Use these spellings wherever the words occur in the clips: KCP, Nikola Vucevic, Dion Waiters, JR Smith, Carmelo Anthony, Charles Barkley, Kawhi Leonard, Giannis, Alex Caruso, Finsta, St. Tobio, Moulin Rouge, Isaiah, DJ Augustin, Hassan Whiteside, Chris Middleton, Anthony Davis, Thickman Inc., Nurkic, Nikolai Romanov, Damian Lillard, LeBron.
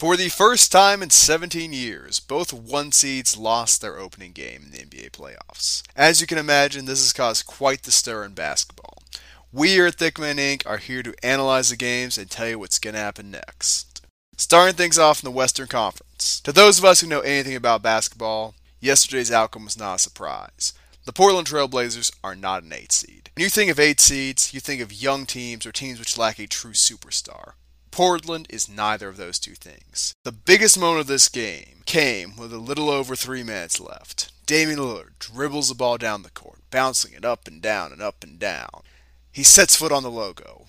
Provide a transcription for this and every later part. For the first time in 17 years, both one-seeds lost their opening game in the NBA playoffs. As you can imagine, this has caused quite the stir in basketball. We here at Thickman Inc. are here to analyze the games and tell you what's going to happen next. Starting things off in the Western Conference. To those of us who know anything about basketball, yesterday's outcome was not a surprise. The Portland Trail Blazers are not an 8 seed. When you think of 8 seeds, you think of young teams or teams which lack a true superstar. Portland is neither of those two things. The biggest moment of this game came with a little over 3 minutes left. Damian Lillard dribbles the ball down the court, bouncing it up and down and up and down. He sets foot on the logo,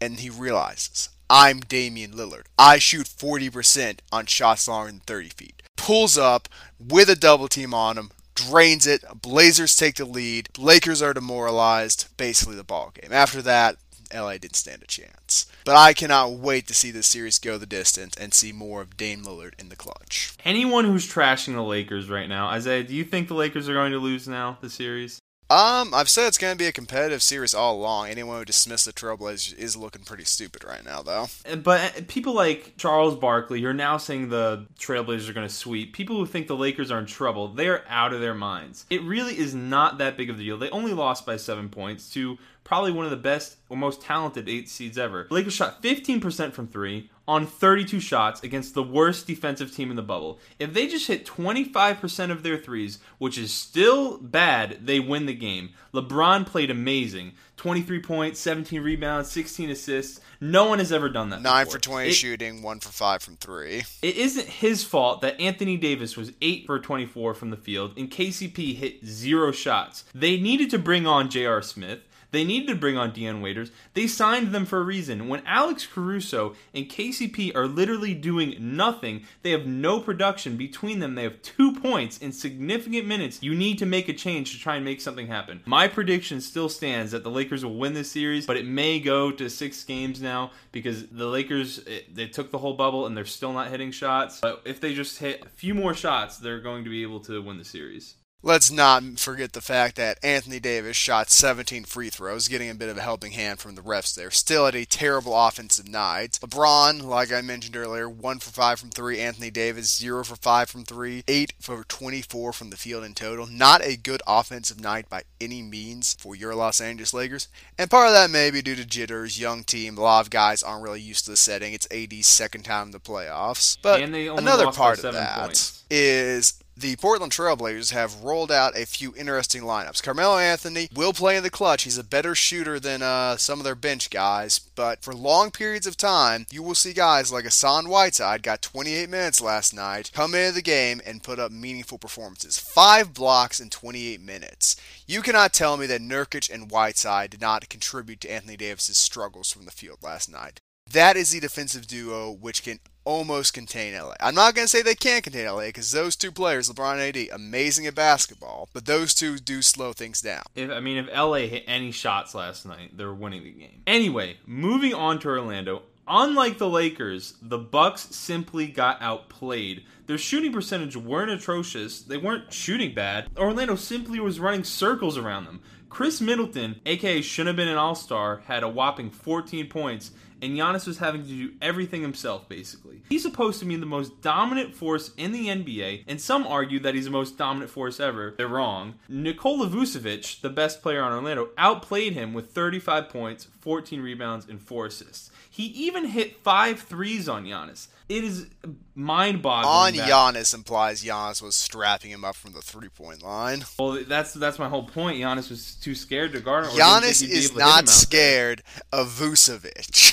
and he realizes, I'm Damian Lillard. I shoot 40% on shots longer than 30 feet. Pulls up with a double team on him, drains it, Blazers take the lead, Lakers are demoralized, basically the ball game. After that, LA didn't stand a chance. But I cannot wait to see this series go the distance and see more of Dame Lillard in the clutch. Anyone who's trashing the Lakers right now, Isaiah, do you think the Lakers are going to lose now, the series? I've said it's going to be a competitive series all along. Anyone who dismisses the Trailblazers is looking pretty stupid right now, though. But people like Charles Barkley, you're now saying the Trailblazers are going to sweep. People who think the Lakers are in trouble, they are out of their minds. It really is not that big of a deal. They only lost by 7 points to probably one of the best or most talented 8 seeds ever. The Lakers shot 15% from three on 32 shots against the worst defensive team in the bubble. If they just hit 25% of their threes, which is still bad, they win the game. LeBron played amazing. 23 points, 17 rebounds, 16 assists. No one has ever done that before. 9 for 20 shooting, 1 for 5 from 3. It isn't his fault that Anthony Davis was 8 for 24 from the field and KCP hit 0 shots. They needed to bring on JR Smith. They needed to bring on Dion Waiters. They signed them for a reason. When Alex Caruso and KCP are literally doing nothing, they have no production. Between them, they have 2 points in significant minutes. You need to make a change to try and make something happen. My prediction still stands that the Lakers will win this series, but it may go to 6 games now because the Lakers, they took the whole bubble and they're still not hitting shots. But if they just hit a few more shots, they're going to be able to win the series. Let's not forget the fact that Anthony Davis shot 17 free throws, getting a bit of a helping hand from the refs there. Still had a terrible offensive night. LeBron, like I mentioned earlier, 1 for 5 from 3. Anthony Davis, 0 for 5 from 3. 8 for 24 from the field in total. Not a good offensive night by any means for your Los Angeles Lakers. And part of that may be due to jitters, young team. A lot of guys aren't really used to the setting. It's AD's second time in the playoffs. But another part of that is the Portland Trailblazers have rolled out a few interesting lineups. Carmelo Anthony will play in the clutch. He's a better shooter than some of their bench guys, but for long periods of time, you will see guys like Hassan Whiteside, got 28 minutes last night, come into the game and put up meaningful performances. 5 blocks in 28 minutes. You cannot tell me that Nurkic and Whiteside did not contribute to Anthony Davis's struggles from the field last night. That is the defensive duo which can almost contain LA. I'm not going to say they can't contain LA because those two players, LeBron and AD, amazing at basketball, but those two do slow things down. If LA hit any shots last night, they're winning the game. Anyway, moving on to Orlando. Unlike the Lakers, the Bucks simply got outplayed. Their shooting percentage weren't atrocious. They weren't shooting bad. Orlando simply was running circles around them. Chris Middleton, aka shouldn't have been an all-star, had a whopping 14 points, and Giannis was having to do everything himself, basically. He's supposed to be the most dominant force in the NBA, and some argue that he's the most dominant force ever. They're wrong. Nikola Vucevic, the best player on Orlando, outplayed him with 35 points, 14 rebounds, and 4 assists. He even hit 5 threes on Giannis. It is mind-boggling. On Giannis implies Giannis was strapping him up from the three-point line. Well, that's my whole point. Giannis was too scared to guard him. Giannis is not scared of Vucevic.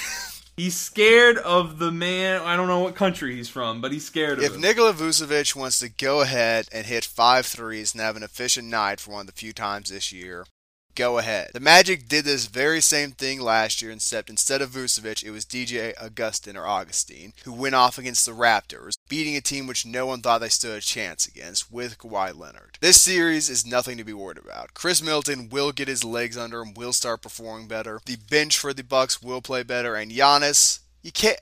He's scared of the man. I don't know what country he's from, but he's scared of him. If Nikola Vucevic wants to go ahead and hit 5 threes and have an efficient night for one of the few times this year, go ahead. The Magic did this very same thing last year, except instead of Vucevic, it was DJ Augustin, who went off against the Raptors, beating a team which no one thought they stood a chance against, with Kawhi Leonard. This series is nothing to be worried about. Chris Middleton will get his legs under him, will start performing better. The bench for the Bucks will play better, and Giannis, you can't...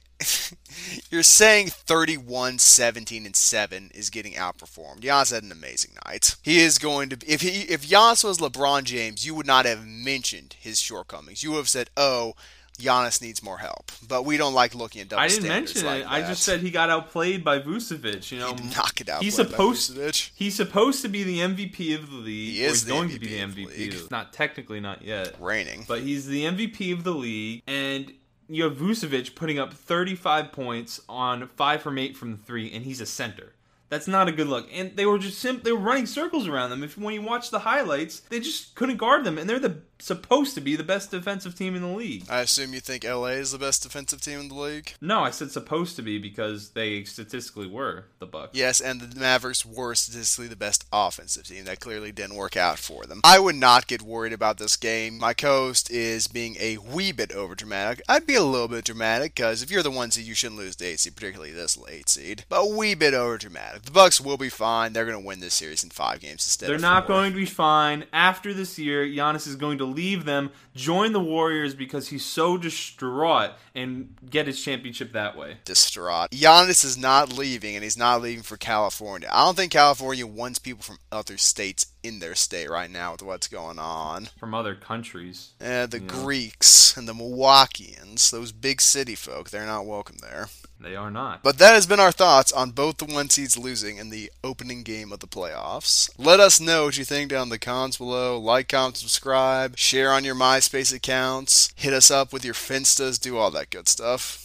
You're saying 31, 17, and 7 is getting outperformed. Giannis had an amazing night. He is going to be, if Giannis was LeBron James, you would not have mentioned his shortcomings. You would have said, oh, Giannis needs more help. But we don't like looking at double standards. I didn't mention it. That. I just said he got outplayed by Vucevic. You know, knock it out. He's supposed to be the MVP of the league. He is going to be the MVP. It's not technically not yet. Raining. But he's the MVP of the league, and you have Vucevic putting up 35 points on 5 from 8 from 3, and he's a center. That's not a good look. And they were just they were running circles around them. If when you watch the highlights, they just couldn't guard them, and they're supposed to be the best defensive team in the league. I assume you think LA is the best defensive team in the league? No, I said supposed to be because they statistically were, the Bucks. Yes, and the Mavericks were statistically the best offensive team. That clearly didn't work out for them. I would not get worried about this game. My co-host is being a wee bit overdramatic. I'd be a little bit dramatic because if you're the 1 seed, you shouldn't lose the 8 seed, particularly this 8 seed. But a wee bit overdramatic. The Bucks will be fine. They're going to win this series in 5 games instead of 4. They're not going to be fine. After this year, Giannis is going to leave them, join the Warriors because he's so distraught, and get his championship that way. Distraught. Giannis is not leaving, and he's not leaving for California. I don't think California wants people from other states in their state right now with what's going on. From other countries. The Greeks and the Milwaukeeans, those big city folk, they're not welcome there. They are not. But that has been our thoughts on both the 1 seeds losing in the opening game of the playoffs. Let us know what you think down in the comments below. Like, comment, subscribe, share on your MySpace accounts, hit us up with your Finstas, do all that good stuff.